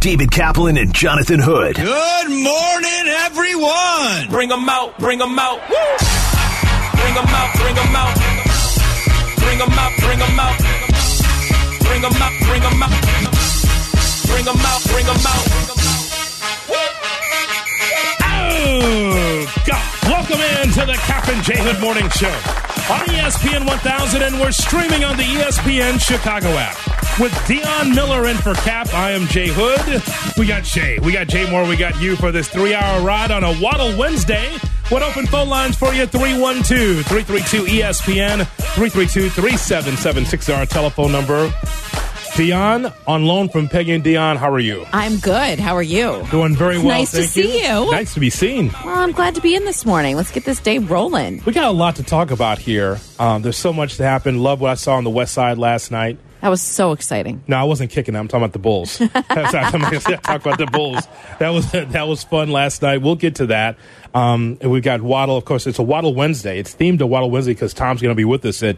David Kaplan and Jonathan Hood. Good morning, everyone. Bring them out, bring them out. Woo! Bring 'em out, bring 'em out. Bring 'em out, bring 'em out. Bring 'em out, bring 'em out. Bring 'em out, bring 'em out. Oh, God. Welcome in to the Kap and J. Hood Morning Show on ESPN 1000, and we're streaming on the ESPN Chicago app. With Deion Miller in for Cap, I am Jay Hood. We got Shay, we got Jay Moore, we got you for this 3-hour ride on a Waddle Wednesday. What open phone lines for you? 312-332-ESPN, 332-3776, our telephone number. Deion, on loan from Peggy and Deion, how are you? I'm good. How are you? Doing very well, nice thank you. Nice to see you. Nice to be seen. Well, I'm glad to be in this morning. Let's get this day rolling. We got a lot to talk about here. There's so much to happen. Love what I saw on the West Side last night. That was so exciting. No, I wasn't kicking. I'm talking about the Bulls. That was fun last night. We'll get to that. And we've got Waddle. Of course, it's a Waddle Wednesday. It's themed to Waddle Wednesday because Tom's going to be with us at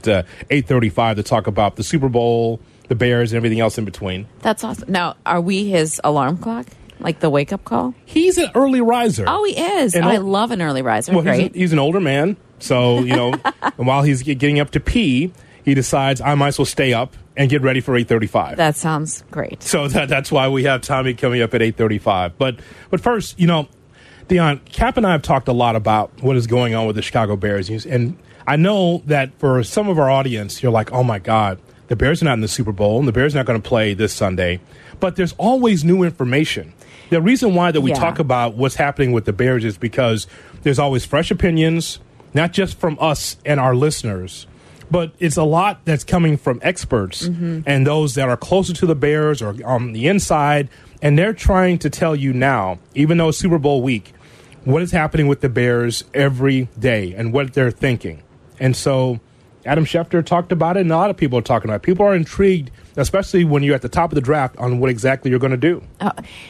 8:35 to talk about the Super Bowl, the Bears, and everything else in between. That's awesome. Now, are we his alarm clock? Like the wake-up call? He's an early riser. Oh, he is. I love an early riser. Well, great. He's an older man. So, you know, and while he's getting up to pee, he decides I might as well stay up and get ready for 8:35. That sounds great. So that's why we have Tommy coming up at 8:35. But first, you know, Deion, Cap and I have talked a lot about what is going on with the Chicago Bears. And I know that for some of our audience, you're like, oh, my God, the Bears are not in the Super Bowl and the Bears are not going to play this Sunday. But there's always new information. The reason why that we talk about what's happening with the Bears is because there's always fresh opinions, not just from us and our listeners, but it's a lot that's coming from experts and those that are closer to the Bears or on the inside. And they're trying to tell you now, even though it's Super Bowl week, what is happening with the Bears every day and what they're thinking. And so Adam Schefter talked about it, and a lot of people are talking about it. People are intrigued, especially when you're at the top of the draft, on what exactly you're going to do.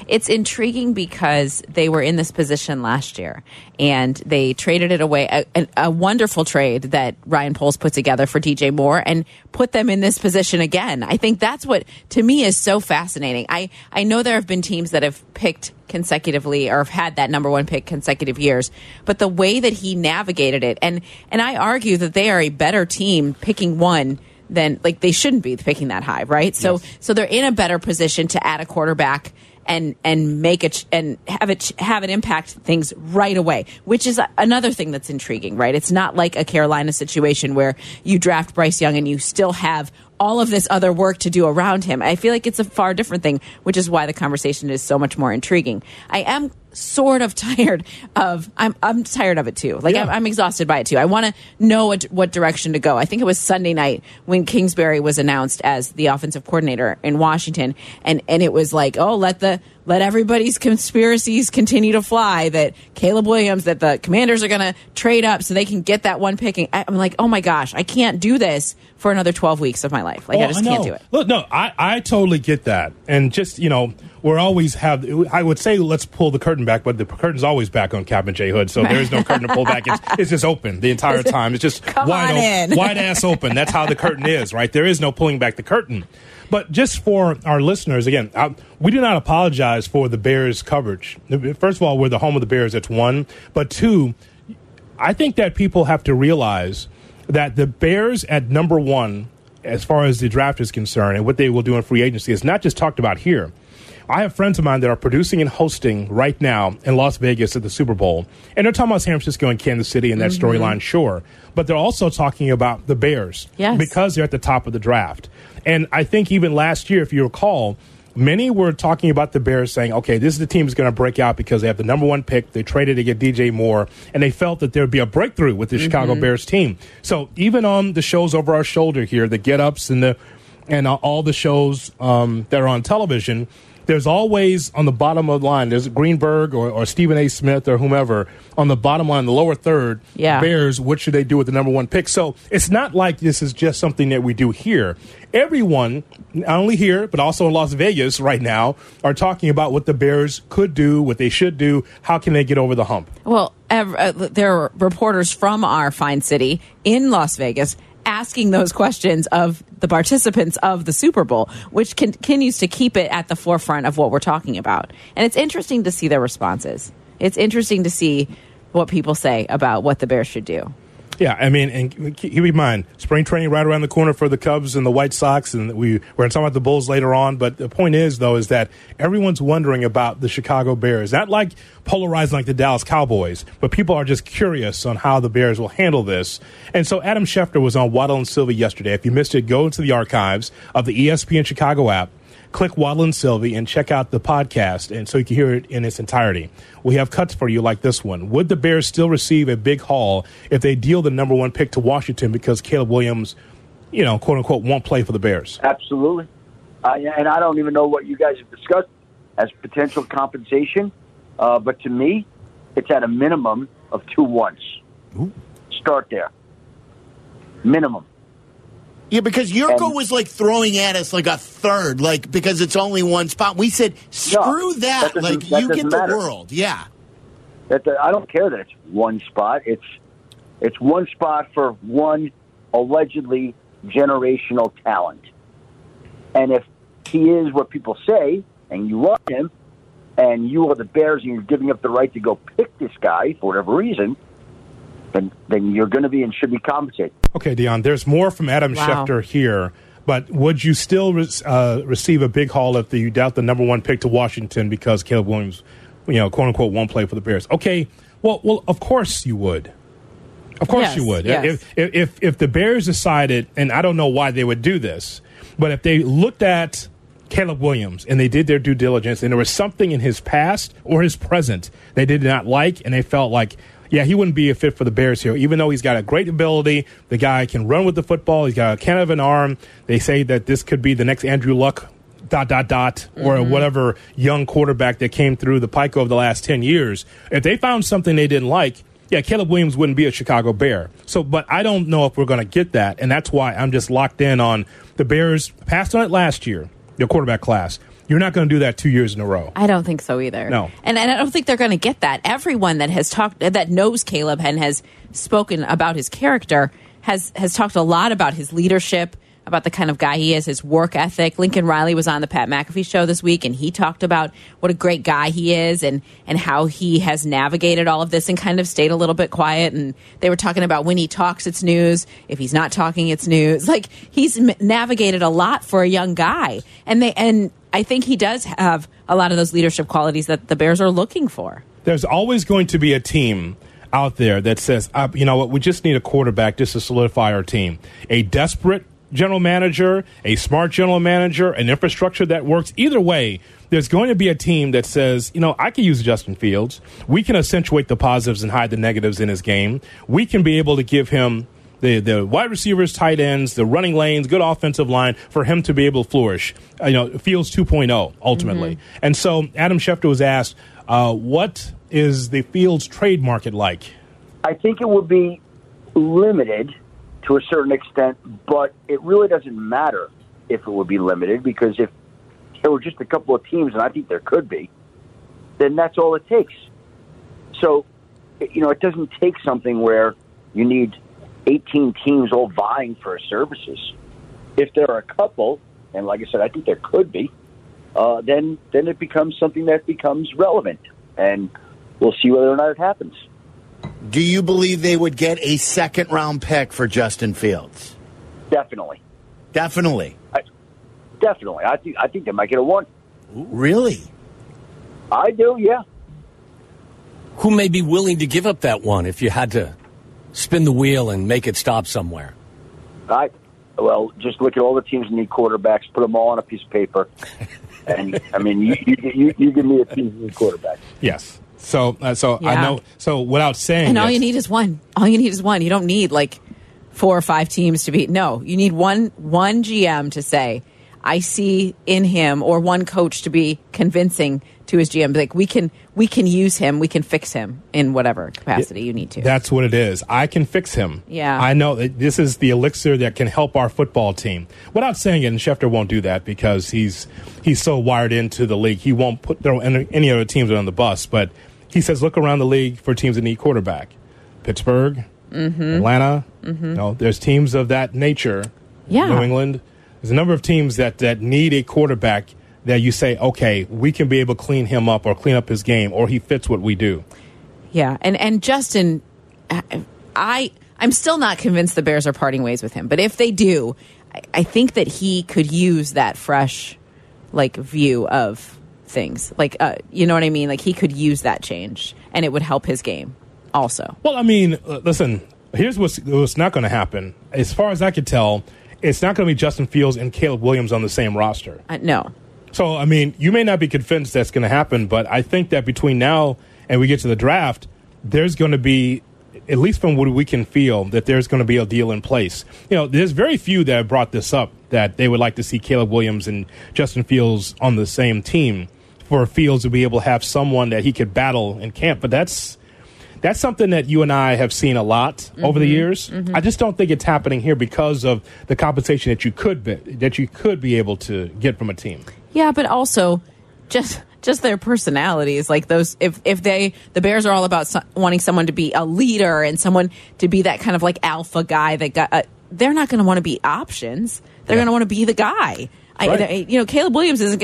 It's intriguing because they were in this position last year, and they traded it away, a wonderful trade that Ryan Poles put together for DJ Moore, and put them in this position again. I think that's what, to me, is so fascinating. I know there have been teams that have picked consecutively or have had that number one pick consecutive years, but the way that he navigated it, and I argue that they are a better team picking one than, like, they shouldn't be picking that high, right? So yes. So they're in a better position to add a quarterback and make it and have an impact things right away, which is another thing that's intriguing, right? It's not like a Carolina situation where you draft Bryce Young and you still have all of this other work to do around him. I feel like it's a far different thing, which is why the conversation is so much more intriguing. I am sort of tired of I'm tired of it too. Like I'm exhausted by it too. I want to know what direction to go. I think it was Sunday night when Kingsbury was announced as the offensive coordinator in Washington, and it was like, oh, let everybody's conspiracies continue to fly that Caleb Williams, that the Commanders are going to trade up so they can get that one pick. And I'm like, oh my gosh, I can't do this for another 12 weeks of my life. Like, oh, I just can't do it. Look, no, I totally get that. And just, you know, we're always I would say let's pull the curtain back, but the curtain's always back on Cap and J. Hood, so there's no curtain to pull back. It's just open the entire time. It's just wide-ass open. That's how the curtain is, right? There is no pulling back the curtain. But just for our listeners, again, we do not apologize for the Bears' coverage. First of all, we're the home of the Bears. That's one. But two, I think that people have to realize that the Bears at number one, as far as the draft is concerned, and what they will do in free agency is not just talked about here. I have friends of mine that are producing and hosting right now in Las Vegas at the Super Bowl. And they're talking about San Francisco and Kansas City and that storyline, sure. But they're also talking about the Bears because they're at the top of the draft. And I think even last year, if you recall, many were talking about the Bears saying, okay, this is the team that's going to break out because they have the number one pick. They traded to get DJ Moore, and they felt that there would be a breakthrough with the Chicago Bears team. So even on the shows over our shoulder here, the get-ups and all the shows that are on television, there's always on the bottom of the line, there's Greenberg or Stephen A. Smith or whomever on the bottom line, the lower third, Bears, what should they do with the number one pick? So it's not like this is just something that we do here. Everyone, not only here, but also in Las Vegas right now, are talking about what the Bears could do, what they should do, how can they get over the hump. Well, there are reporters from our fine city in Las Vegas asking those questions of the participants of the Super Bowl, which continues to keep it at the forefront of what we're talking about. And it's interesting to see their responses. It's interesting to see what people say about what the Bears should do. Yeah, I mean, and keep in mind, spring training right around the corner for the Cubs and the White Sox, and we're talking about the Bulls later on, but the point is, though, is that everyone's wondering about the Chicago Bears. Not like polarizing like the Dallas Cowboys, but people are just curious on how the Bears will handle this. And so Adam Schefter was on Waddle and Silvy yesterday. If you missed it, go into the archives of the ESPN Chicago app, click Waddle and Silvy, and check out the podcast, and so you can hear it in its entirety. We have cuts for you like this one. Would the Bears still receive a big haul if they deal the number one pick to Washington because Caleb Williams, you know, quote unquote, won't play for the Bears? Absolutely. And I don't even know what you guys have discussed as potential compensation, but to me, it's at a minimum of 2 1s. Ooh. Start there. Minimum. Yeah, because Jurko was like throwing at us like a third, like because it's only one spot. We said, screw that. Like, you get the world. Yeah. I don't care that it's one spot. It's one spot for one allegedly generational talent. And if he is what people say, and you want him, and you are the Bears, and you're giving up the right to go pick this guy for whatever reason, then you're going to be and should be compensated. Okay, Deion, there's more from Adam Schefter here, but would you still receive a big haul if you doubt the number one pick to Washington because Caleb Williams, you know, quote unquote, won't play for the Bears? Okay, well, of course you would. Of course you would. Yes. If the Bears decided, and I don't know why they would do this, but if they looked at Caleb Williams and they did their due diligence and there was something in his past or his present they did not like and they felt like, yeah, he wouldn't be a fit for the Bears here, even though he's got a great ability. The guy can run with the football. He's got a can of an arm. They say that this could be the next Andrew Luck, ... or whatever young quarterback that came through the pike over the last 10 years. If they found something they didn't like, yeah, Caleb Williams wouldn't be a Chicago Bear. So, but I don't know if we're going to get that, and that's why I'm just locked in on the Bears passed on it last year, their quarterback class. You're not going to do that 2 years in a row. I don't think so either. No. And I don't think they're going to get that. Everyone that has talked, that knows Caleb and has spoken about his character, has talked a lot about his leadership, about the kind of guy he is, his work ethic. Lincoln Riley was on the Pat McAfee show this week, and he talked about what a great guy he is and how he has navigated all of this and kind of stayed a little bit quiet. And they were talking about when he talks, it's news. If he's not talking, it's news. Like, he's navigated a lot for a young guy. And I think he does have a lot of those leadership qualities that the Bears are looking for. There's always going to be a team out there that says, you know what, we just need a quarterback just to solidify our team. A desperate general manager, a smart general manager, an infrastructure that works. Either way, there's going to be a team that says, you know, I can use Justin Fields. We can accentuate the positives and hide the negatives in his game. We can be able to give him the wide receivers, tight ends, the running lanes, good offensive line for him to be able to flourish. You know, Fields 2.0 ultimately. And so Adam Schefter was asked, what is the Fields trade market like? I think it would be limited to a certain extent, but it really doesn't matter if it would be limited, because if there were just a couple of teams, and I think there could be, then that's all it takes. So, you know, it doesn't take something where you need 18 teams all vying for services. If there are a couple, and like I said, I think there could be, then it becomes something that becomes relevant, and we'll see whether or not it happens. Do you believe they would get a second-round pick for Justin Fields? Definitely. Definitely? Definitely. I think they might get a one. Really? I do, yeah. Who may be willing to give up that one if you had to spin the wheel and make it stop somewhere? Well, just look at all the teams that need quarterbacks, put them all on a piece of paper, and, I mean, you give me a team that needs quarterbacks. Yes. So I know. So without saying, and all you need is one. All you need is one. You don't need like 4 or 5 teams to be. No, you need one GM to say, I see in him or one coach to be convincing to his GM. Like, we can use him. We can fix him in whatever capacity you need to. That's what it is. I can fix him. Yeah. I know that this is the elixir that can help our football team. Without saying it, and Schefter won't do that because he's so wired into the league. He won't throw any other teams on the bus. But he says, look around the league for teams that need quarterback. Pittsburgh, Atlanta. You know, there's teams of that nature. Yeah. New England. There's a number of teams that need a quarterback that you say, okay, we can be able to clean him up or clean up his game, or he fits what we do. Yeah, and Justin, I'm still not convinced the Bears are parting ways with him. But if they do, I think that he could use that fresh, like, view of things. Like, you know what I mean? Like, he could use that change, and it would help his game also. Well, I mean, listen, here's what's not going to happen. As far as I could tell, it's not going to be Justin Fields and Caleb Williams on the same roster. No. So, I mean, you may not be convinced that's going to happen, but I think that between now and we get to the draft, there's going to be, at least from what we can feel, that there's going to be a deal in place. You know, there's very few that have brought this up, that they would like to see Caleb Williams and Justin Fields on the same team, for Fields to be able to have someone that he could battle in camp. But that's something that you and I have seen a lot over the years. I just don't think it's happening here because of the compensation that you could be able to get from a team. Yeah, but also just their personalities, like those. If the Bears are all about wanting someone to be a leader and someone to be that kind of like alpha guy that got, they're not going to want to be options. They're going to want to be the guy. Right. Caleb Williams is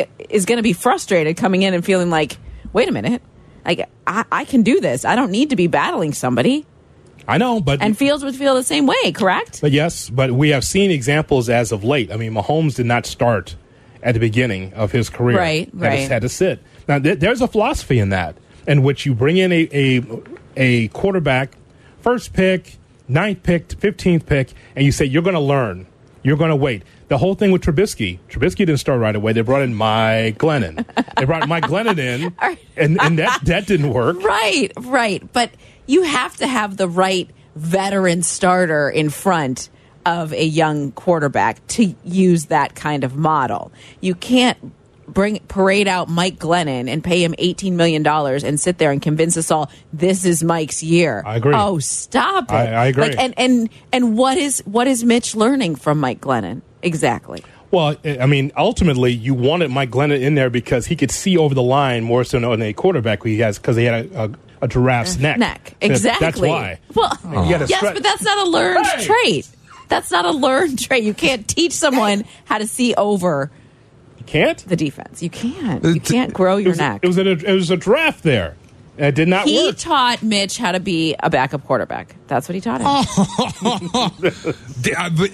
going to be frustrated coming in and feeling like, wait a minute. Like, I can do this. I don't need to be battling somebody. I know, but... And Fields would feel the same way, correct? But yes, but we have seen examples as of late. I mean, Mahomes did not start at the beginning of his career. Right. Just had to sit. Now, there's a philosophy in that, in which you bring in a quarterback, first pick, ninth pick, 15th pick, and you say, you're going to learn. You're going to wait. The whole thing with Trubisky. Trubisky didn't start right away. They brought in Mike Glennon. And that didn't work. Right. But you have to have the right veteran starter in front of a young quarterback to use that kind of model. You can't parade out Mike Glennon and pay him $18 million and sit there and convince us all this is Mike's year. I agree. Oh, stop it. I agree. Like, and what is Mitch learning from Mike Glennon? Exactly. Well, I mean, ultimately, you wanted Mike Glennon in there because he could see over the line more so than a quarterback he has, because he had a giraffe's neck. Exactly. That's why. Well, yes, but that's not a learned trait. That's not a learned trait. You can't teach someone how to see over. Can't the defense? You can't. You can't grow your neck. It was a draft there. It did not work. He taught Mitch how to be a backup quarterback. That's what he taught him.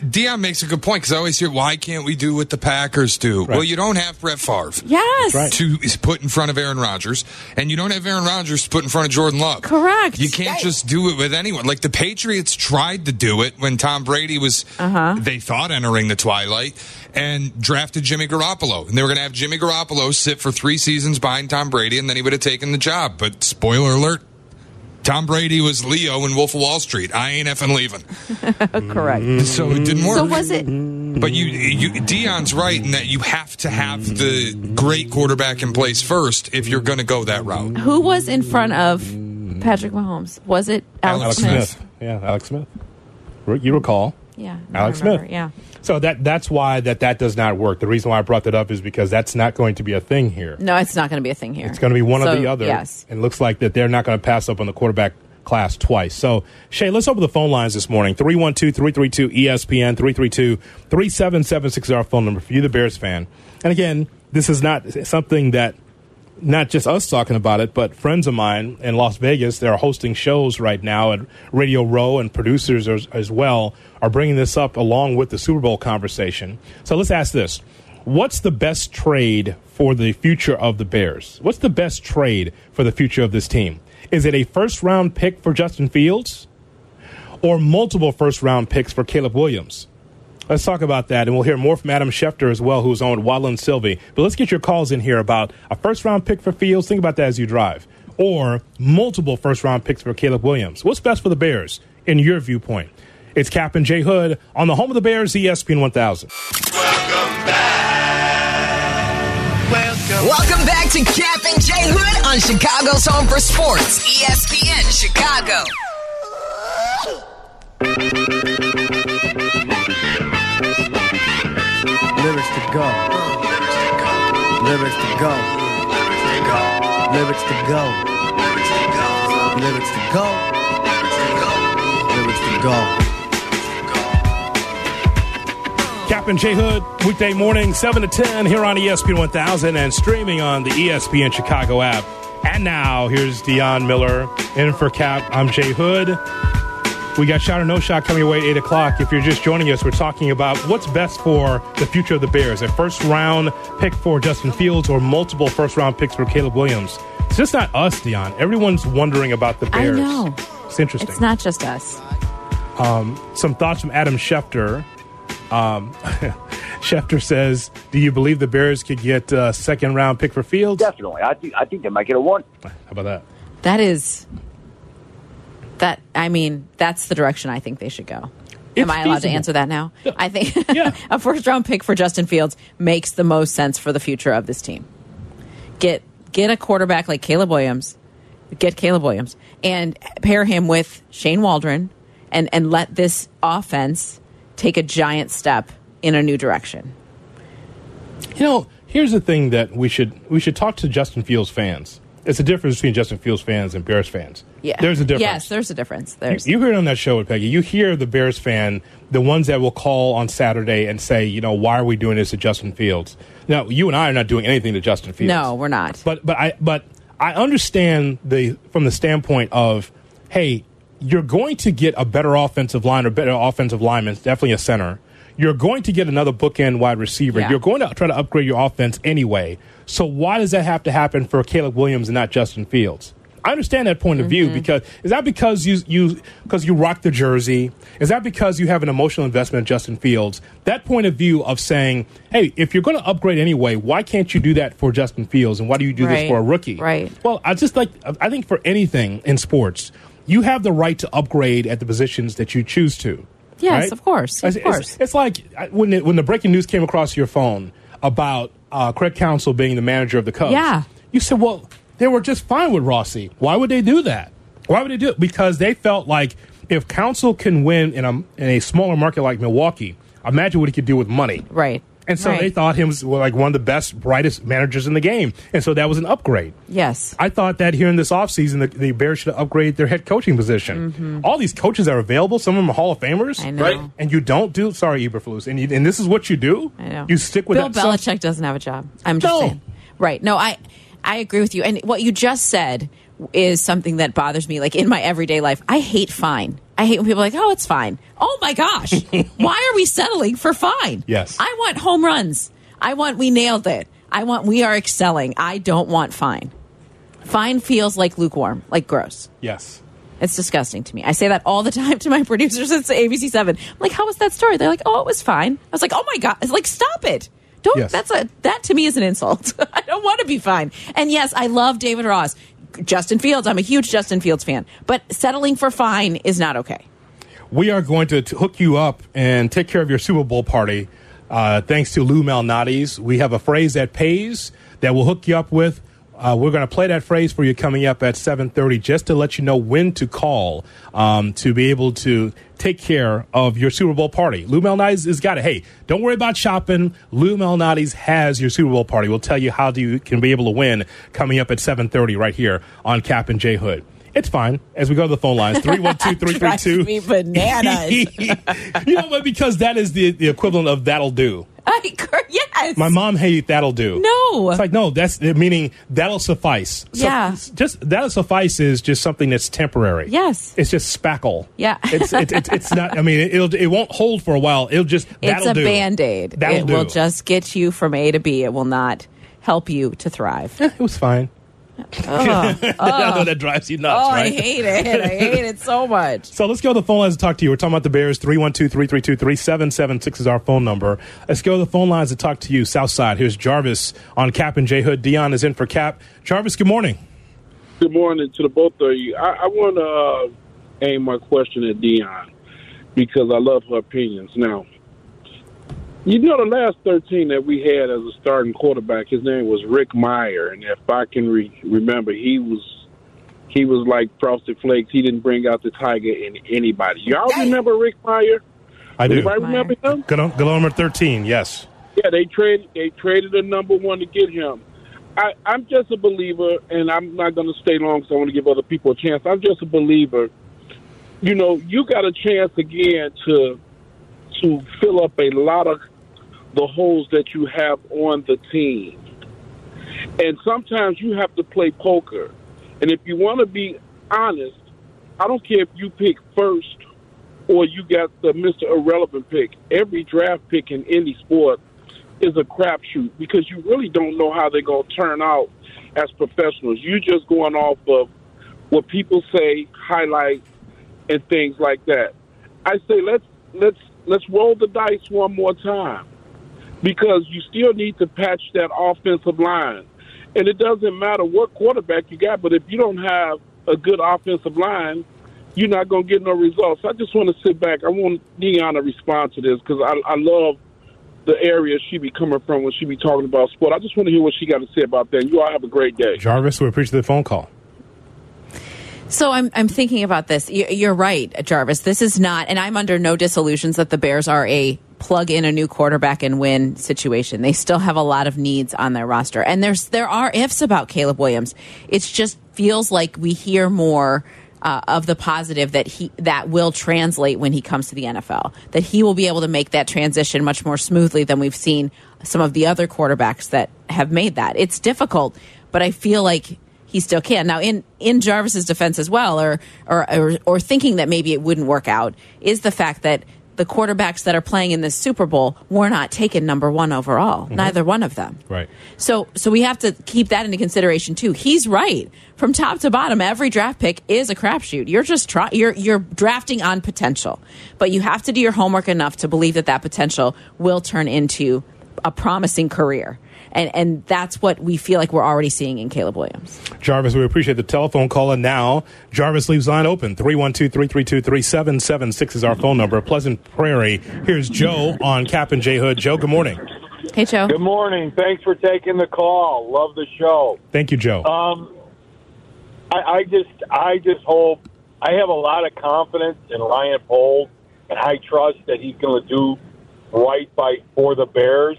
Deion makes a good point, because I always hear, why can't we do what the Packers do? Right. Well, you don't have Brett Favre to put in front of Aaron Rodgers, and you don't have Aaron Rodgers to put in front of Jordan Love. Correct. You can't just do it with anyone. Like, the Patriots tried to do it when Tom Brady was, they thought, entering the twilight, and drafted Jimmy Garoppolo. And they were going to have Jimmy Garoppolo sit for 3 seasons behind Tom Brady, and then he would have taken the job. But spoiler alert, Tom Brady was Leo in Wolf of Wall Street. I ain't effing leaving. Correct. So it didn't work. So was it? But Deion's right in that you have to have the great quarterback in place first if you're going to go that route. Who was in front of Patrick Mahomes? Was it Alex Smith? Yeah, Alex Smith. You recall? Yeah. Alex Smith. Yeah. So that's why that does not work. The reason why I brought that up is because that's not going to be a thing here. No, it's not going to be a thing here. It's going to be one or the other. Yes. And it looks like that they're not going to pass up on the quarterback class twice. So, Shay, let's open the phone lines this morning. 312-332-ESPN, 332-3776 is our phone number for you, the Bears fan. And again, this is not something that, not just us talking about it, but friends of mine in Las Vegas, they're hosting shows right now at Radio Row, and producers as well are bringing this up along with the Super Bowl conversation. So let's ask this. What's the best trade for the future of the Bears? What's the best trade for the future of this team? Is it a first-round pick for Justin Fields or multiple first-round picks for Caleb Williams? Let's talk about that, and we'll hear more from Adam Schefter as well, who's on Waddle and Silvy. But let's get your calls in here about a first-round pick for Fields. Think about that as you drive. Or multiple first-round picks for Caleb Williams. What's best for the Bears, in your viewpoint? It's Kap and J. Hood on the home of the Bears, ESPN 1000. Welcome back. Welcome back to Kap and J. Hood on Chicago's Home for Sports, ESPN Chicago. Lyrics to go. Lyrics to go. Lyrics to go. Lyrics to go. Lyrics to go. Kap and J. Hood, weekday morning, 7 to 10, here on ESPN 1000 and streaming on the ESPN Chicago app. And now, here's Deion Miller in for Kap. I'm J. Hood. We got Shot or No Shot coming your way at 8 o'clock. If you're just joining us, we're talking about what's best for the future of the Bears. A first-round pick for Justin Fields or multiple first-round picks for Caleb Williams. It's just not us, Deion. Everyone's wondering about the Bears. I know. It's interesting. It's not just us. Some thoughts from Adam Schefter. Schefter says, do you believe the Bears could get a second-round pick for Fields? Definitely. I think they might get a one. How about that? That is... that's the direction I think they should go. Am I allowed to answer that now? Yeah. I think a first-round pick for Justin Fields makes the most sense for the future of this team. Get a quarterback like Caleb Williams, and pair him with Shane Waldron and let this offense take a giant step in a new direction. You know, here's the thing that we should talk to Justin Fields fans. It's a difference between Justin Fields fans and Bears fans. Yeah. There's a difference. Yes, there's a difference. You hear it on that show with Peggy. You hear the Bears fan, the ones that will call on Saturday and say, you know, why are we doing this to Justin Fields? Now, you and I are not doing anything to Justin Fields. No, we're not. But I understand from the standpoint of, hey, you're going to get a better offensive line or better offensive lineman, definitely a center. You're going to get another bookend wide receiver. Yeah. You're going to try to upgrade your offense anyway. So why does that have to happen for Caleb Williams and not Justin Fields? I understand that point of view because is that because you rock the jersey? Is that because you have an emotional investment in Justin Fields? That point of view of saying, hey, if you're going to upgrade anyway, why can't you do that for Justin Fields and why do you do this for a rookie? Right. Well, I think for anything in sports, you have the right to upgrade at the positions that you choose to. Yes, right? Of course. It's like when the breaking news came across your phone about Craig Counsell being the manager of the Cubs. Yeah. You said, well, they were just fine with Rossi. Why would they do that? Why would they do it? Because they felt like if Counsell can win in a smaller market like Milwaukee, imagine what he could do with money. Right. And so they thought him was like one of the best, brightest managers in the game. And so that was an upgrade. Yes. I thought that here in this offseason, the Bears should upgrade their head coaching position. Mm-hmm. All these coaches are available. Some of them are Hall of Famers. I know. Right? And you don't do... Sorry, Eberflus. And this is what you do? I know. You stick with that. Bill Belichick doesn't have a job. I'm just saying. Right. No, I agree with you. And what you just said is something that bothers me. Like in my everyday life, I hate fine. I hate when people are like, oh, it's fine. Oh, my gosh. Why are we settling for fine? Yes. I want home runs. I want we nailed it. I want we are excelling. I don't want fine. Fine feels like lukewarm, like gross. Yes. It's disgusting to me. I say that all the time to my producers at ABC7. I'm like, how was that story? They're like, oh, it was fine. I was like, oh, my God. It's like, stop it. Don't. Yes. That to me is an insult. I don't want to be fine. And, yes, I love David Ross. Justin Fields. I'm a huge Justin Fields fan. But settling for fine is not okay. We are going to hook you up and take care of your Super Bowl party. Thanks to Lou Malnati's. We have a phrase that pays that we'll hook you up with. We're going to play that phrase for you coming up at 7:30 just to let you know when to call to be able to take care of your Super Bowl party. Lou Malnati's has got it. Hey, don't worry about shopping. Lou Malnati's has your Super Bowl party. We'll tell you how you can be able to win coming up at 7:30 right here on Kap and J. Hood. It's fine. As we go to the phone lines, 312-332. Me bananas. You know what? Because that is the equivalent of that'll do. Yes. My mom hated that'll do. No. It's like, no, that's meaning that'll suffice. So yeah. Just that'll suffice is just something that's temporary. Yes. It's just spackle. Yeah. It's not, I mean, it won't hold for a while. It'll just, that'll do. It's a Band-Aid. That'll do. It will just get you from A to B. It will not help you to thrive. It was fine. I know that drives you nuts, right? I hate it so much. So let's go to the phone lines and talk to you. We're talking about the Bears. 312-332-3776 is our phone number. Let's go to the phone lines and talk to you. Southside, here's Jarvis on Kap and J. Hood. Deion is in for Kap. Jarvis, good morning. Good morning to the both of you. I want to aim my question at Deion because I love her opinions. Now, You know, the last 13 that we had as a starting quarterback, his name was Rick Meyer, and if I can remember, he was like Frosted Flakes. He didn't bring out the tiger in anybody. Y'all remember Rick Meyer? I do. Anybody remember him? Good number 13, yes. Yeah, they traded a number one to get him. I'm just a believer, and I'm not going to stay long because I want to give other people a chance. I'm just a believer. You know, you got a chance again to fill up a lot of the holes that you have on the team. And sometimes you have to play poker. And if you want to be honest, I don't care if you pick first or you got the Mr. Irrelevant pick. Every draft pick in any sport is a crapshoot because you really don't know how they're going to turn out as professionals. You're just going off of what people say, highlights, and things like that. I say let's roll the dice one more time because you still need to patch that offensive line. And it doesn't matter what quarterback you got, but if you don't have a good offensive line, you're not going to get no results. I just want to sit back. I want Deion to respond to this because I love the area she be coming from when she be talking about sport. I just want to hear what she got to say about that. You all have a great day. Jarvis, we appreciate the phone call. So I'm thinking about this. You're right, Jarvis. This is not, and I'm under no disillusions that the Bears are a plug in a new quarterback and win situation. They still have a lot of needs on their roster. And there are ifs about Caleb Williams. It just feels like we hear more of the positive that will translate when he comes to the NFL, that he will be able to make that transition much more smoothly than we've seen some of the other quarterbacks that have made that. It's difficult, but I feel like he still can. Now, in Jarvis's defense as well, or thinking that maybe it wouldn't work out, is the fact that the quarterbacks that are playing in this Super Bowl were not taken number one overall, neither one of them. Right. So we have to keep that into consideration too. He's right. From top to bottom, every draft pick is a crapshoot. You're just you're drafting on potential, but you have to do your homework enough to believe that potential will turn into a promising career. And that's what we feel like we're already seeing in Caleb Williams. Jarvis, we appreciate the telephone call. And now, Jarvis leaves line open. 312-332-3776 is our phone number. Pleasant Prairie. Here's Joe on Kap and J. Hood. Joe, good morning. Hey, Joe. Good morning. Thanks for taking the call. Love the show. Thank you, Joe. I just hope I have a lot of confidence in Ryan Poles, and I trust that he's going to do right by for the Bears.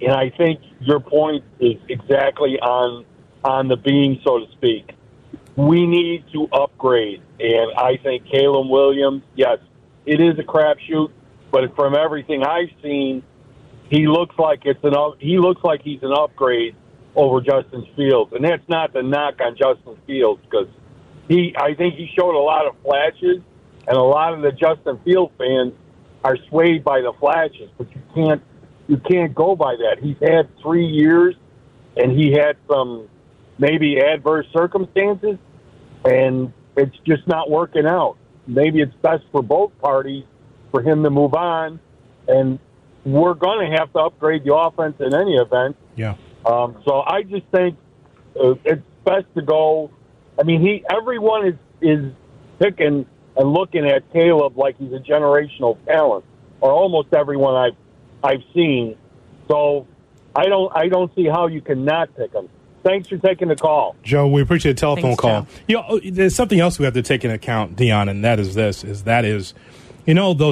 And I think your point is exactly on the beam, so to speak. We need to upgrade. And I think Caleb Williams, yes, it is a crapshoot, but from everything I've seen, he looks like he's an upgrade over Justin Fields. And that's not the knock on Justin Fields because I think he showed a lot of flashes, and a lot of the Justin Fields fans are swayed by the flashes, but you can't go by that. He's had 3 years, and he had some maybe adverse circumstances, and it's just not working out. Maybe it's best for both parties for him to move on, and we're going to have to upgrade the offense in any event. Yeah. So I just think it's best to go. I mean, everyone is picking and looking at Caleb like he's a generational talent, or almost everyone I've seen, so I don't see how you cannot pick them. Thanks for taking the call, Joe. We appreciate the telephone call. You know, there's something else we have to take into account, Deion, and that is this: those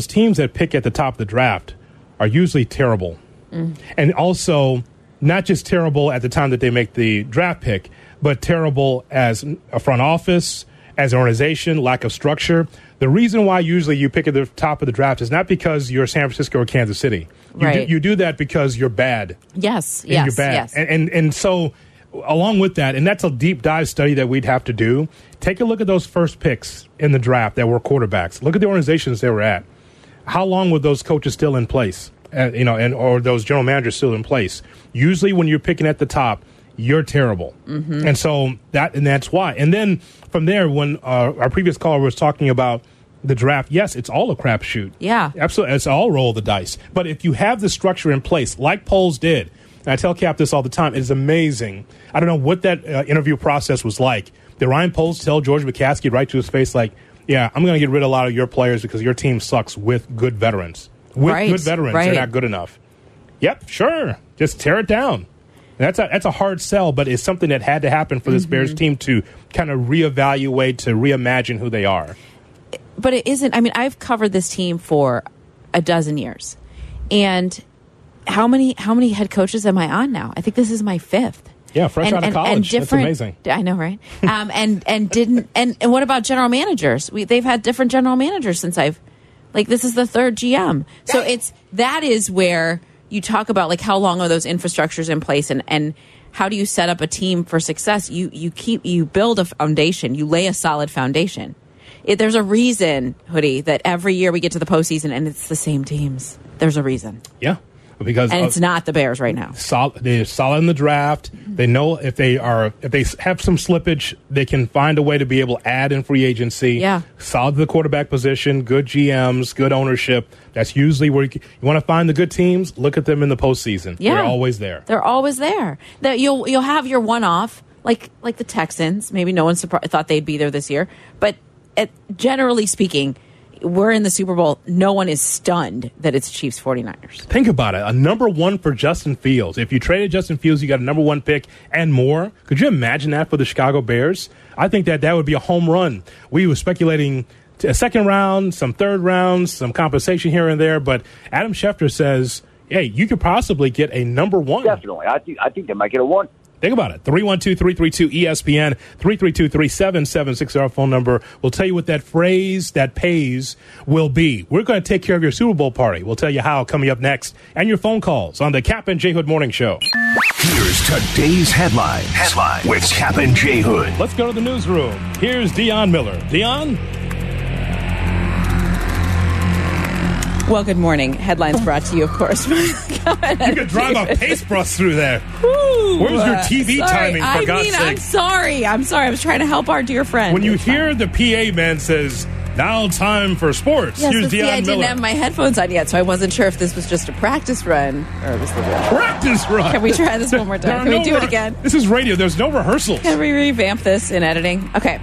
teams that pick at the top of the draft are usually terrible, and also not just terrible at the time that they make the draft pick, but terrible as a front office, as an organization, lack of structure. The reason why usually you pick at the top of the draft is not because you're San Francisco or Kansas City. Right. You do that because you're bad. Yes, and yes, you're bad. Yes. And so along with that, and that's a deep dive study that we'd have to do, take a look at those first picks in the draft that were quarterbacks. Look at the organizations they were at. How long were those coaches still in place? Or those general managers still in place? Usually when you're picking at the top, you're terrible. Mm-hmm. And so that's why. And then from there, when our previous caller was talking about the draft, yes, it's all a crapshoot. Yeah. Absolutely. It's all roll the dice. But if you have the structure in place, like Poles did, and I tell Cap this all the time, it's amazing. I don't know what that interview process was like. Did Ryan Poles tell George McCaskey right to his face, like, yeah, I'm going to get rid of a lot of your players because your team sucks with good veterans. With good veterans, they're not good enough. Yep, sure. Just tear it down. That's a hard sell, but it's something that had to happen for this Bears team to kind of reevaluate, to reimagine who they are. But it isn't. I mean, I've covered this team for a dozen years, and how many head coaches am I on now? I think this is my fifth. Yeah, fresh out of college. And different, that's amazing. I know, right? And what about general managers? They've had different general managers since this is the third GM. So that is where you talk about like how long are those infrastructures in place and how do you set up a team for success? You build a foundation, you lay a solid foundation. There's a reason, Hoodie, that every year we get to the postseason and it's the same teams. There's a reason. Yeah. Because it's not the Bears right now. They're solid in the draft. They know if they have some slippage, they can find a way to be able to add in free agency. Yeah, solid to the quarterback position. Good GMs, good ownership. That's usually where you want to find the good teams. Look at them in the postseason. Yeah, they're always there. That you'll have your one off like the Texans. Maybe no one thought they'd be there this year, but generally speaking. We're in the Super Bowl. No one is stunned that it's Chiefs 49ers. Think about it. A number one for Justin Fields. If you traded Justin Fields, you got a number one pick and more. Could you imagine that for the Chicago Bears? I think that would be a home run. We were speculating a second round, some third rounds, some compensation here and there. But Adam Schefter says, hey, you could possibly get a number one. Definitely. I think they might get a one. Think about it. 312-332-ESPN, 332-3776, our phone number. We'll tell you what that phrase that pays will be. We're going to take care of your Super Bowl party. We'll tell you how coming up next. And your phone calls on the Kap and J. Hood Morning Show. Here's today's headline with Kap and J. Hood. Let's go to the newsroom. Here's Deion Miller. Deion? Well, good morning. Headlines brought to you, of course. You could drive a paintbrush through there. Where's your TV timing, for God's sake? I'm sorry. I was trying to help our dear friend. When you hear the PA man says, now time for sports, here's Deion Miller. I didn't have my headphones on yet, so I wasn't sure if this was just a practice run or it was the real practice run. Can we try this one more time? Can we do it again? This is radio. There's no rehearsals. Can we revamp this in editing? Okay.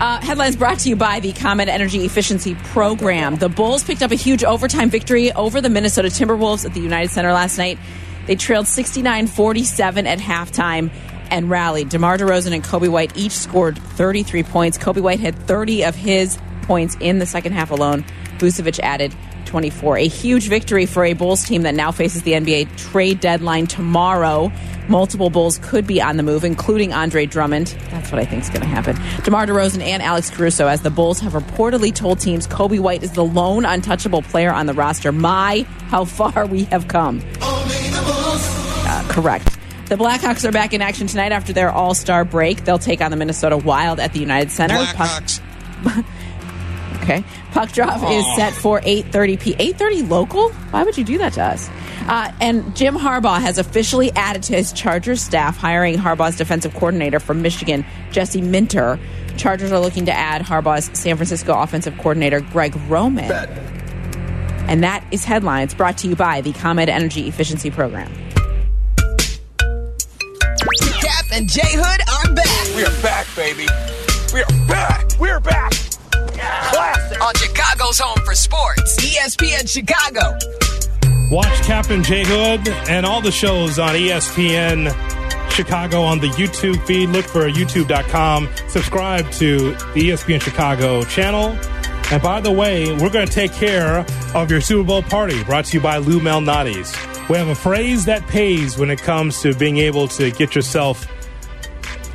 Headlines brought to you by the Comet Energy Efficiency Program. The Bulls picked up a huge overtime victory over the Minnesota Timberwolves at the United Center last night. They trailed 69-47 at halftime and rallied. DeMar DeRozan and Coby White each scored 33 points. Coby White had 30 of his points in the second half alone. Vucevic added 24. A huge victory for a Bulls team that now faces the NBA trade deadline tomorrow. Multiple Bulls could be on the move, including Andre Drummond. That's what I think is going to happen. DeMar DeRozan and Alex Caruso, as the Bulls have reportedly told teams Coby White is the lone untouchable player on the roster. My, how far we have come. Correct. The Blackhawks are back in action tonight after their all-star break. They'll take on the Minnesota Wild at the United Center. Blackhawks. Okay. Puck drop is set for 8:30 p.m. 8:30 local? Why would you do that to us? And Jim Harbaugh has officially added to his Chargers staff, hiring Harbaugh's defensive coordinator from Michigan, Jesse Minter. Chargers are looking to add Harbaugh's San Francisco offensive coordinator, Greg Roman. Bet. And that is headlines brought to you by the ComEd Energy Efficiency Program. Kap and J. Hood are back. We are back, baby. We are back. We're back. Classic. On Chicago's home for sports, ESPN Chicago. Watch Kap and J. Hood and all the shows on ESPN Chicago on the YouTube feed. Look for YouTube.com. Subscribe to the ESPN Chicago channel. And by the way, we're going to take care of your Super Bowl party, brought to you by Lou Malnati's. We have a phrase that pays when it comes to being able to get yourself,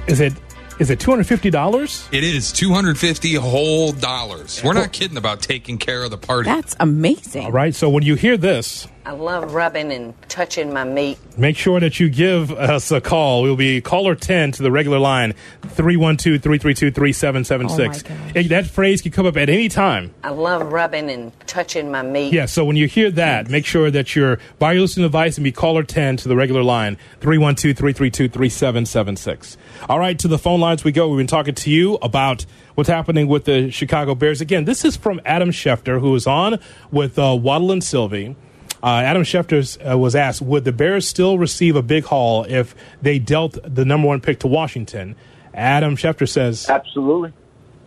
is it $250? It is $250 whole dollars. We're not kidding about taking care of the party. That's amazing. All right, so when you hear this, I love rubbing and touching my meat. Make sure that you give us a call. We'll be caller 10 to the regular line, 312-332-3776. That phrase can come up at any time. I love rubbing and touching my meat. Yeah, so when you hear that, make sure that you're by your listening device and be caller 10 to the regular line, 312-332-3776. All right, to the phone lines we go. We've been talking to you about what's happening with the Chicago Bears. Again, this is from Adam Schefter, who is on with Waddle and Silvy. Adam Schefter was asked, would the Bears still receive a big haul if they dealt the number one pick to Washington? Adam Schefter says, absolutely.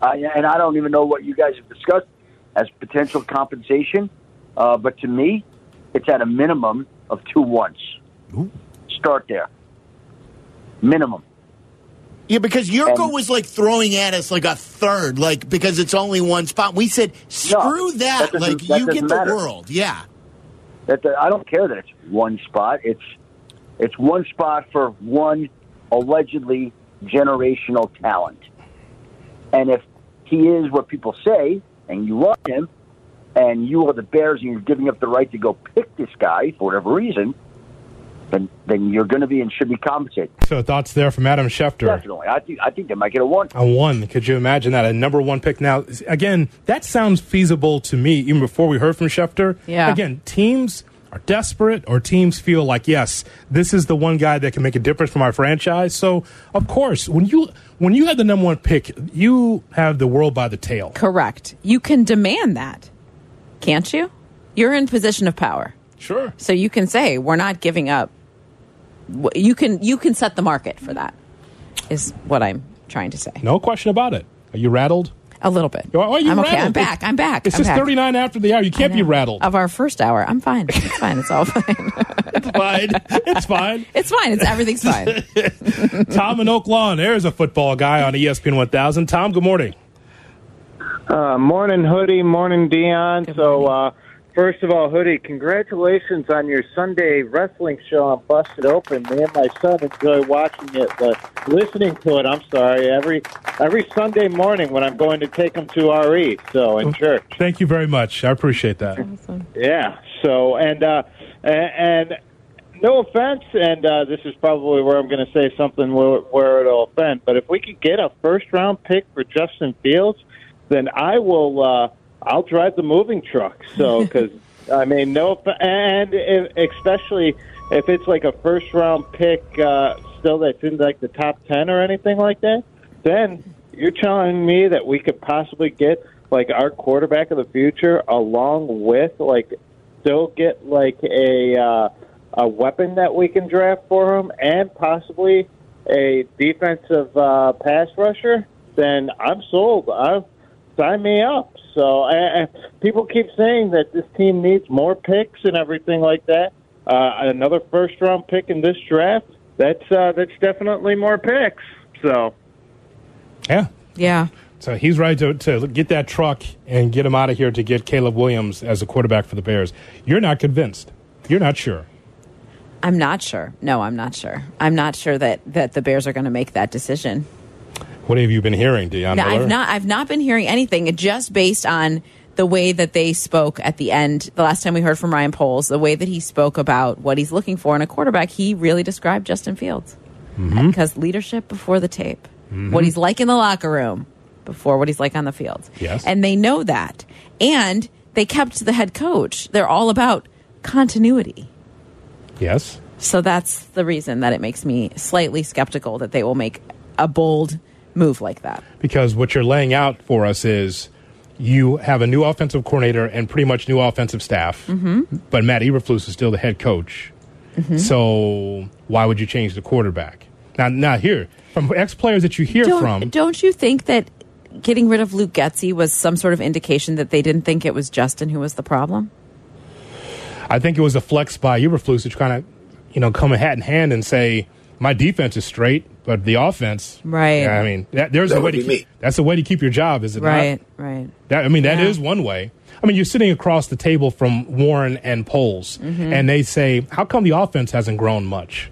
And I don't even know what you guys have discussed as potential compensation. But to me, it's at a minimum of 2 1s. Ooh. Start there. Minimum. Yeah, because Jurko was like throwing at us like a third, like because it's only one spot. We said, screw that. Like, you get the world. Yeah. I don't care that it's one spot. It's one spot for one allegedly generational talent. And if he is what people say, and you love him, and you are the Bears and you're giving up the right to go pick this guy for whatever reason, then you're going to be and should be compensated. So thoughts there from Adam Schefter. Definitely. I think they might get a one. A one. Could you imagine that? A number one pick. Now, again, that sounds feasible to me even before we heard from Schefter. Yeah. Again, teams are desperate or teams feel like, yes, this is the one guy that can make a difference for my franchise. So, of course, when you have the number one pick, you have the world by the tail. Correct. You can demand that, can't you? You're in position of power. Sure. So you can say, we're not giving up. You can set the market for that, is what I'm trying to say. No question about it. Are you rattled? A little bit. I'm rattled? Okay. I'm back. It's just 39 after the hour. You can't be rattled. Of our first hour. I'm fine. It's fine. It's all fine. It's fine. Everything's fine. Tom in Oak Lawn. There's a football guy on ESPN 1000. Tom, good morning. Morning, Hoodie. Morning, Deion. Good morning. First of all, Hoodie, congratulations on your Sunday wrestling show on Busted Open. Me and my son enjoy watching it, but listening to it, I'm sorry, every Sunday morning when I'm going to take him to RE, in church. Thank you very much. I appreciate that. Awesome. Yeah. So, and no offense, and this is probably where I'm going to say something where it'll offend, but if we could get a first-round pick for Justin Fields, then I will... I'll drive the moving truck. So, because, I mean, no, and especially if it's like a first round pick, still that's in like the top 10 or anything like that, then you're telling me that we could possibly get like our quarterback of the future along with like still get like a weapon that we can draft for him and possibly a defensive pass rusher. Then I'm sold. Sign me up. So people keep saying that this team needs more picks and everything like that. Another first-round pick in this draft, that's definitely more picks. So, yeah. So he's right to get that truck and get him out of here to get Caleb Williams as a quarterback for the Bears. You're not convinced. You're not sure. I'm not sure. No, I'm not sure. I'm not sure that the Bears are going to make that decision. What have you been hearing, Deion Miller? I've not been hearing anything. Just based on the way that they spoke at the end, the last time we heard from Ryan Poles, the way that he spoke about what he's looking for in a quarterback, he really described Justin Fields. Mm-hmm. Because leadership before the tape. Mm-hmm. What he's like in the locker room before what he's like on the field. Yes. And they know that. And they kept the head coach. They're all about continuity. Yes. So that's the reason that it makes me slightly skeptical that they will make a bold move like that, because what you're laying out for us is you have a new offensive coordinator and pretty much new offensive staff, mm-hmm. but Matt Eberflus is still the head coach. Mm-hmm. So why would you change the quarterback? Now here from ex-players that you hear from. Don't you think that getting rid of Luke Getsy was some sort of indication that they didn't think it was Justin who was the problem? I think it was a flex by Eberflus to kind of come hat in hand and say, my defense is straight, but the offense, right? I mean, that's a way to keep your job, is it not? Right. That is one way. I mean, you're sitting across the table from Warren and Poles, mm-hmm. and they say, "How come the offense hasn't grown much?"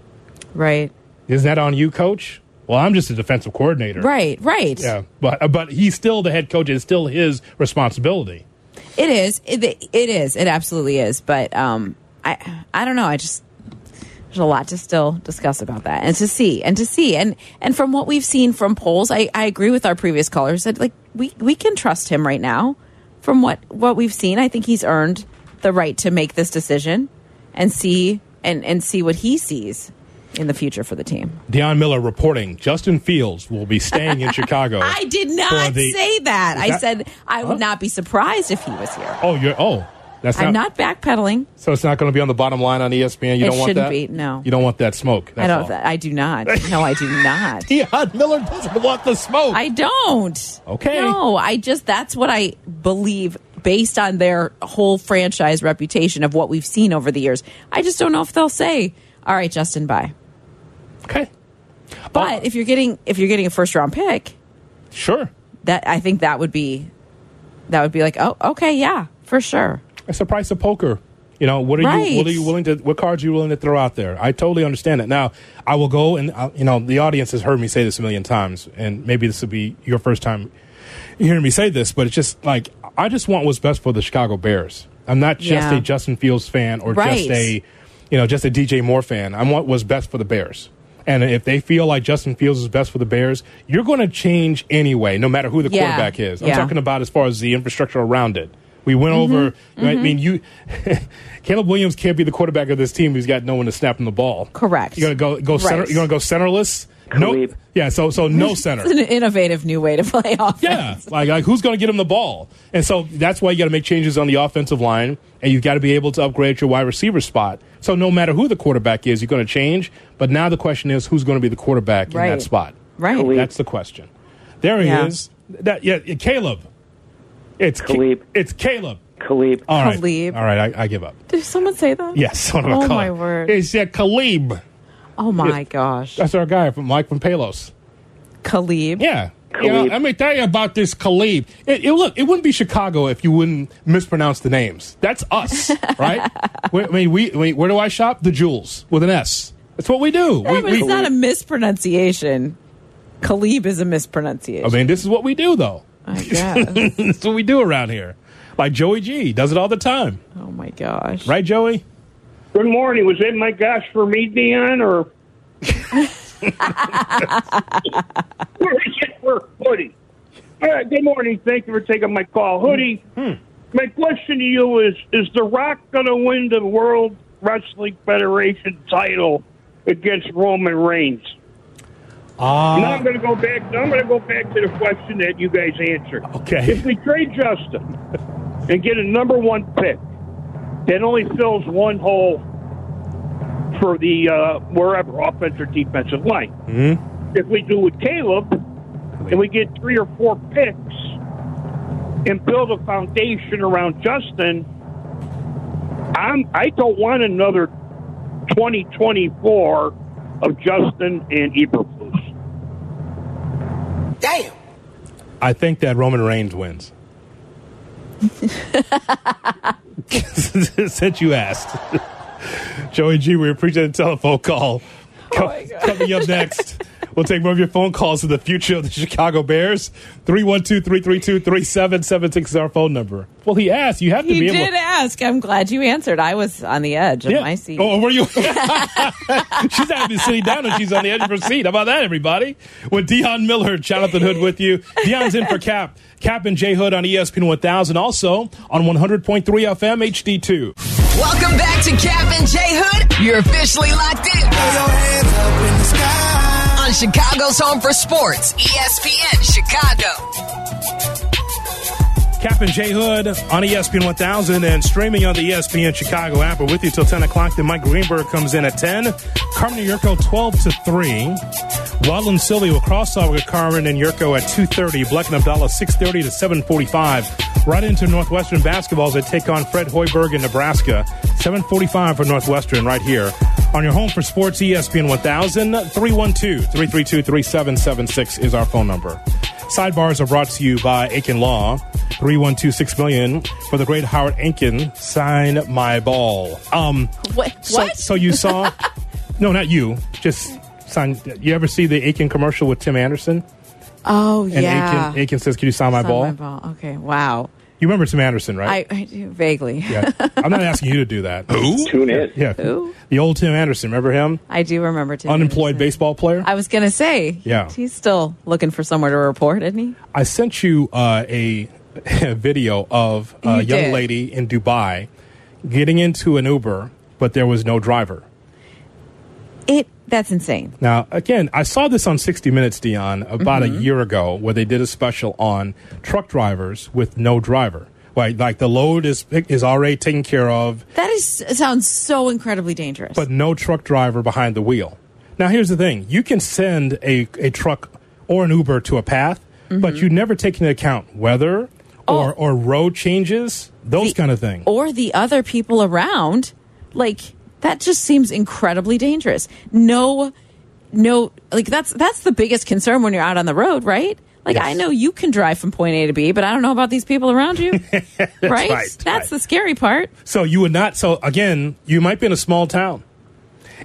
Right? Isn't that on you, Coach? Well, I'm just a defensive coordinator. Right. Yeah, but he's still the head coach. It's still his responsibility. It is. It is. It absolutely is. But I don't know. There's a lot to still discuss about that and to see. And from what we've seen from polls, I agree with our previous callers that like we can trust him right now. From what we've seen, I think he's earned the right to make this decision and see what he sees in the future for the team. Deion Miller reporting Justin Fields will be staying in Chicago. I did not say that. I said I would not be surprised if he was here. Oh, I'm not backpedaling. So it's not going to be on the bottom line on ESPN? It shouldn't be, no. You don't want that smoke? I do not. No, I do not. Deion Miller doesn't want the smoke. I don't. Okay. No, that's what I believe based on their whole franchise reputation of what we've seen over the years. I just don't know if they'll say, all right, Justin, bye. Okay. But if you're getting a first round pick, sure. That I think that would be like, oh, okay, yeah, for sure. It's a price of poker. You know, what cards are you willing to throw out there? I totally understand that. Now, I will go and, you know, the audience has heard me say this a million times, and maybe this will be your first time hearing me say this, but it's just like, I just want what's best for the Chicago Bears. I'm not just a Justin Fields fan or just a DJ Moore fan. I want what's best for the Bears. And if they feel like Justin Fields is best for the Bears, you're going to change anyway, no matter who the quarterback is. I'm talking about as far as the infrastructure around it. We went over. You know, I mean, Caleb Williams can't be the quarterback of this team. He's got no one to snap him the ball. Correct. You're gonna go center. You're gonna go centerless. No. Nope. Yeah. So no center. It's an innovative new way to play offense. Yeah. Like who's gonna get him the ball? And so that's why you got to make changes on the offensive line, and you've got to be able to upgrade your wide receiver spot. So no matter who the quarterback is, you're gonna change. But now the question is, who's gonna be the quarterback in that spot? Right. Khalib. That's the question. There he is. Caleb. It's Khalib. It's Caleb. Khalib. All right. Khalib. All right. I give up. Did someone say that? Yes. Oh my word! It's Khalib. Oh my gosh! That's our guy, Mike from Palos. Khalib. Yeah. Khalib. You know, let me tell you about this Khalib. It wouldn't be Chicago if you wouldn't mispronounce the names. That's us, right? Where do I shop? The Jewels with an S. That's what we do. No, but it's not a mispronunciation. Khalib is a mispronunciation. I mean, this is what we do, though. I guess. That's what we do around here. Like Joey G does it all the time. Oh, my gosh. Right, Joey? Good morning. Was it my gosh for me, Deion, or? Hoodie. All right, good morning. Thank you for taking my call. Hoodie, my question to you is The Rock going to win the World Wrestling Federation title against Roman Reigns? Now I'm going to go back to the question that you guys answered. Okay. If we trade Justin and get a number one pick, that only fills one hole for the wherever offense or defensive line. Mm-hmm. If we do with Caleb and we get 3 or 4 picks and build a foundation around Justin, I don't want another 2024 of Justin and Eberflus. Damn. I think that Roman Reigns wins. Since you asked. Joey G, we appreciate the telephone call. Coming up next, we'll take more of your phone calls to the future of the Chicago Bears. 312-332-3776 is our phone number. Well, he asked. You have to be able to. He did ask. I'm glad you answered. I was on the edge of my seat. Oh, were you? She's not even sitting down and she's on the edge of her seat. How about that, everybody? With Deion Miller, Jonathan Hood with you. Deion's in for Kap and J. Hood on ESPN 1000. Also on 100.3 FM HD2. Welcome back to Kap and J. Hood. You're officially locked in. Throw your hands up in the sky. On Chicago's Home for Sports, ESPN Chicago. Kap and J. Hood on ESPN 1000 and streaming on the ESPN Chicago app. We're with you till 10 o'clock. Then Mike Greenberg comes in at 10. Carmen and Jurko 12 to 3. Waddle and Silvy will cross off with Carmen and Jurko at 2:30. Black and Abdallah 6:30 to 7:45. Right into Northwestern basketball as they take on Fred Hoiberg in Nebraska. 7:45 for Northwestern right here on your home for sports, ESPN 1000. 312-332-3776 is our phone number. Sidebars are brought to you by Aiken Law. 312-6 million for the great Howard Aiken. Sign my ball. What? So you saw? No, not you. Just sign. You ever see the Aiken commercial with Tim Anderson? Oh, and yeah. And Aiken says, can you sign my ball? Sign my ball. Okay, wow. You remember Tim Anderson, right? I do, vaguely. Yeah. I'm not asking you to do that. Who? Tune in. Yeah. Who? The old Tim Anderson. Remember him? I do remember Tim Unemployed Anderson. Baseball player? I was going to say. Yeah. He's still looking for somewhere to report, isn't he? I sent you a video of a young lady in Dubai getting into an Uber, but there was no driver. That's insane. Now, again, I saw this on 60 Minutes, Deion, about a year ago where they did a special on truck drivers with no driver. Like the load is already taken care of. Sounds so incredibly dangerous. But no truck driver behind the wheel. Now, here's the thing. You can send a truck or an Uber to a path, but you never take into account weather or row changes, those kind of things. Or the other people around. Like, that just seems incredibly dangerous. No, like that's the biggest concern when you're out on the road, right? Like, yes. I know you can drive from point A to B, but I don't know about these people around you. That's right. The scary part. So you would not. So again, you might be in a small town,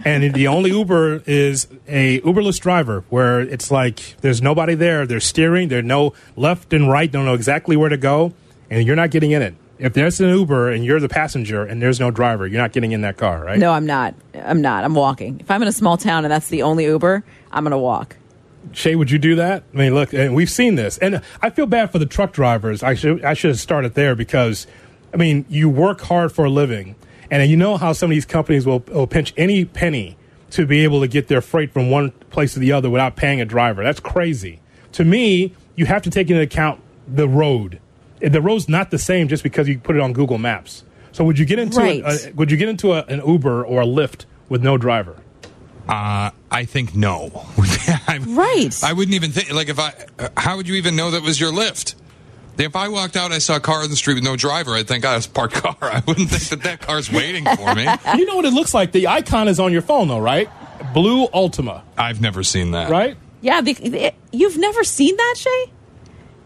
and the only Uber is a Uberless driver, where it's like there's nobody there. They're steering. They're no left and right. Don't know exactly where to go, and you're not getting in it. If there's an Uber and you're the passenger and there's no driver, you're not getting in that car, right? No, I'm not. I'm walking. If I'm in a small town and that's the only Uber, I'm going to walk. Shay, would you do that? I mean, look, and we've seen this. And I feel bad for the truck drivers. I should have started there because, I mean, you work hard for a living. And you know how some of these companies will pinch any penny to be able to get their freight from one place to the other without paying a driver. That's crazy. To me, you have to take into account the road. The road's not the same just because you put it on Google Maps. So would you get into an Uber or a Lyft with no driver? I think no. Right. I wouldn't even think, like, how would you even know that was your Lyft? If I walked out, I saw a car in the street with no driver, I'd think, that's a parked car. I wouldn't think that car's waiting for me. You know what it looks like? The icon is on your phone, though, right? Blue Ultima. I've never seen that. Right? Yeah. You've never seen that, Shay?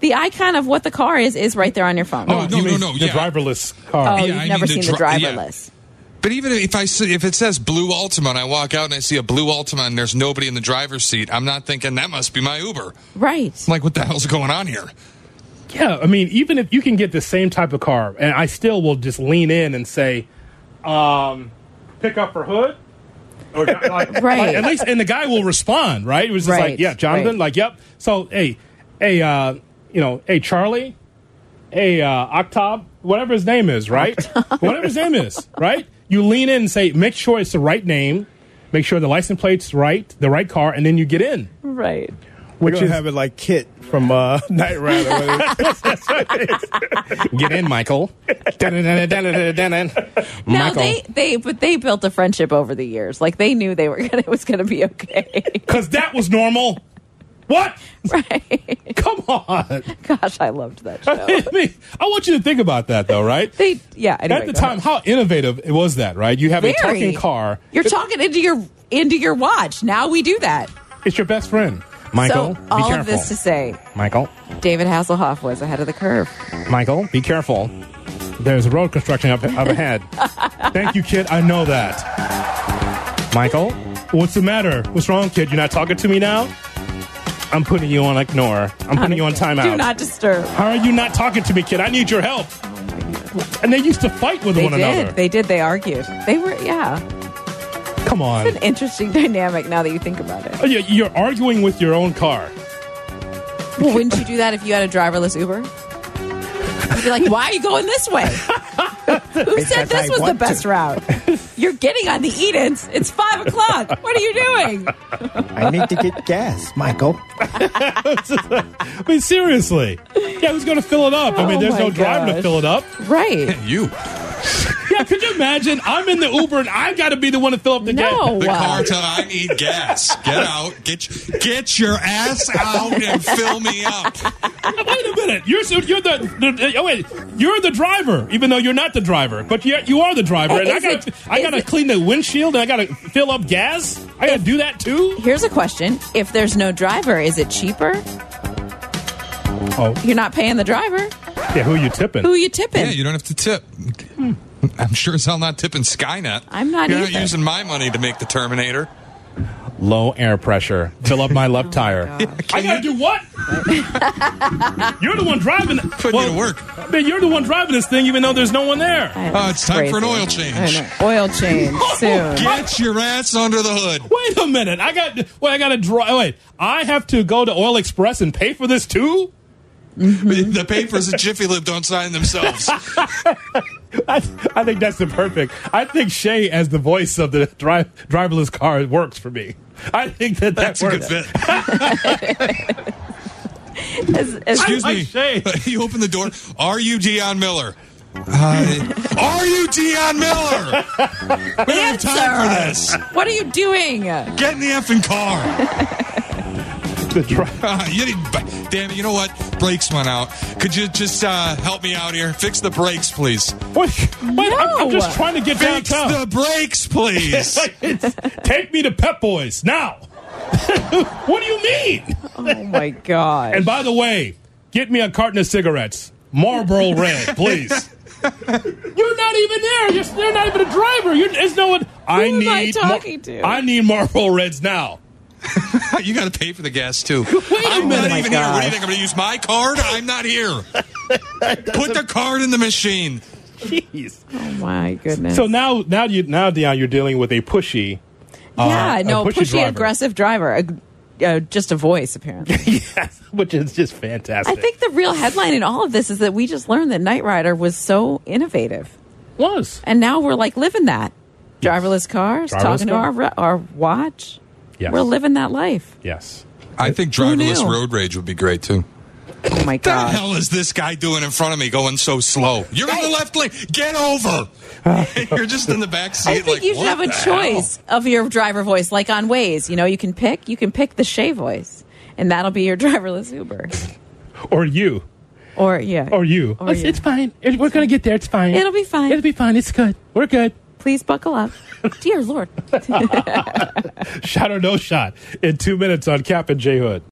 The icon of what the car is right there on your phone. Oh, no. The driverless car. Oh, yeah, you've never seen the driverless. Yeah. But even if it says Blue Ultima and I walk out and I see a Blue Ultima and there's nobody in the driver's seat, I'm not thinking that must be my Uber. Right. I'm like, what the hell's going on here? Yeah, I mean, even if you can get the same type of car, and I still will just lean in and say, pick up for Hood. Or, like, right. At least, and the guy will respond, right? It was just like, yeah, Jonathan, like, yep. So, hey, Charlie, hey, Octob, whatever his name is, right? Whatever his name is, right? You lean in and say, make sure it's the right name, make sure the license plate's right, the right car, and then you get in. Right. Which is having like Kit from Knight Rider. Get in, Michael. No, they built a friendship over the years. Like they knew it was gonna be okay. Because that was normal. What? Right. Come on. Gosh, I loved that show. I want you to think about that, though, right? Anyway, at the time, how innovative was that, right? You have a talking car. You're talking into your watch. Now we do that. It's your best friend. Michael, so, be careful. All of this to say, Michael, David Hasselhoff was ahead of the curve. Michael, be careful. There's road construction up ahead. Thank you, kid. I know that. Michael, what's the matter? What's wrong, kid? You're not talking to me now? I'm putting you on ignore. I'm putting you on timeout. Do not disturb. How are you not talking to me, kid? I need your help. And they used to fight with one another. They did. They argued. They were, yeah. Come on. It's an interesting dynamic now that you think about it. Oh, yeah, you're arguing with your own car. Well, wouldn't you do that if you had a driverless Uber? You'd be like, why are you going this way? Who said this was the best route? You're getting on the Edens. It's 5 o'clock. What are you doing? I need to get gas, Michael. I mean, seriously. Yeah, who's going to fill it up? I mean, there's no driver to fill it up. Right. You. Yeah, could you imagine? I'm in the Uber and I've got to be the one to fill up the gas. The car tells I need gas. Get out. Get your ass out and fill me up. Wait a minute. You're the driver, even though you're not the driver. But you are the driver. And I got to clean the windshield and I got to fill up gas. I got to do that too. Here's a question. If there's no driver, is it cheaper? Oh. You're not paying the driver. Yeah, who are you tipping? Yeah, you don't have to tip. I'm sure as hell not tipping Skynet. I'm not either. You're not using my money to make the Terminator. Low air pressure. Fill up my left tire. I got to do what? You're the one driving. Putting you to work. I mean, you're the one driving this thing even though there's no one there. It's time for an oil change. Soon. Get your ass under the hood. Wait a minute. I have to go to Oil Express and pay for this too? Mm-hmm. The papers at Jiffy Lube don't sign themselves. I think that's the perfect. I think Shay as the voice of the driverless car works for me. I think that's works. A good fit. Excuse me. Shay. You open the door. Are you Deion Miller? Are you Deion Miller? We don't have time for this. What are you doing? Get in the effing car. the drive. Damn it, you know what? Brakes went out. Could you just help me out here? Fix the brakes, please. Wait, no. I'm just trying to get downtown. Fix the brakes, please. Take me to Pep Boys now. What do you mean? Oh, my God. And by the way, get me a carton of cigarettes. Marlboro Red, please. You're not even there. You're not even a driver. There's no one. I need Marlboro Reds now. You got to pay for the gas, too. I'm not even here. What do you think? I'm going to use my card? I'm not here. Put the card in the machine. Jeez. Oh, my goodness. So now, Deion, you're dealing with a pushy driver. Aggressive driver. Just a voice, apparently. Yes, which is just fantastic. I think the real headline in all of this is that we just learned that Knight Rider was so innovative. Was. And now we're like living that. Driverless cars, to our watch. Yes. We're living that life. Yes. I think driverless road rage would be great, too. Oh, my God. What the hell is this guy doing in front of me going so slow? You're in the left lane. Get over. You're just in the back seat. I think you should have a choice of your driver voice, like on Waze. You know, you can pick the Shea voice, and that'll be your driverless Uber. Or you. It's fine. We're going to get there. It's fine. It'll be fine. It'll be fine. It's good. We're good. Please buckle up. Dear Lord. Shot or no shot in 2 minutes on Kap and J. Hood.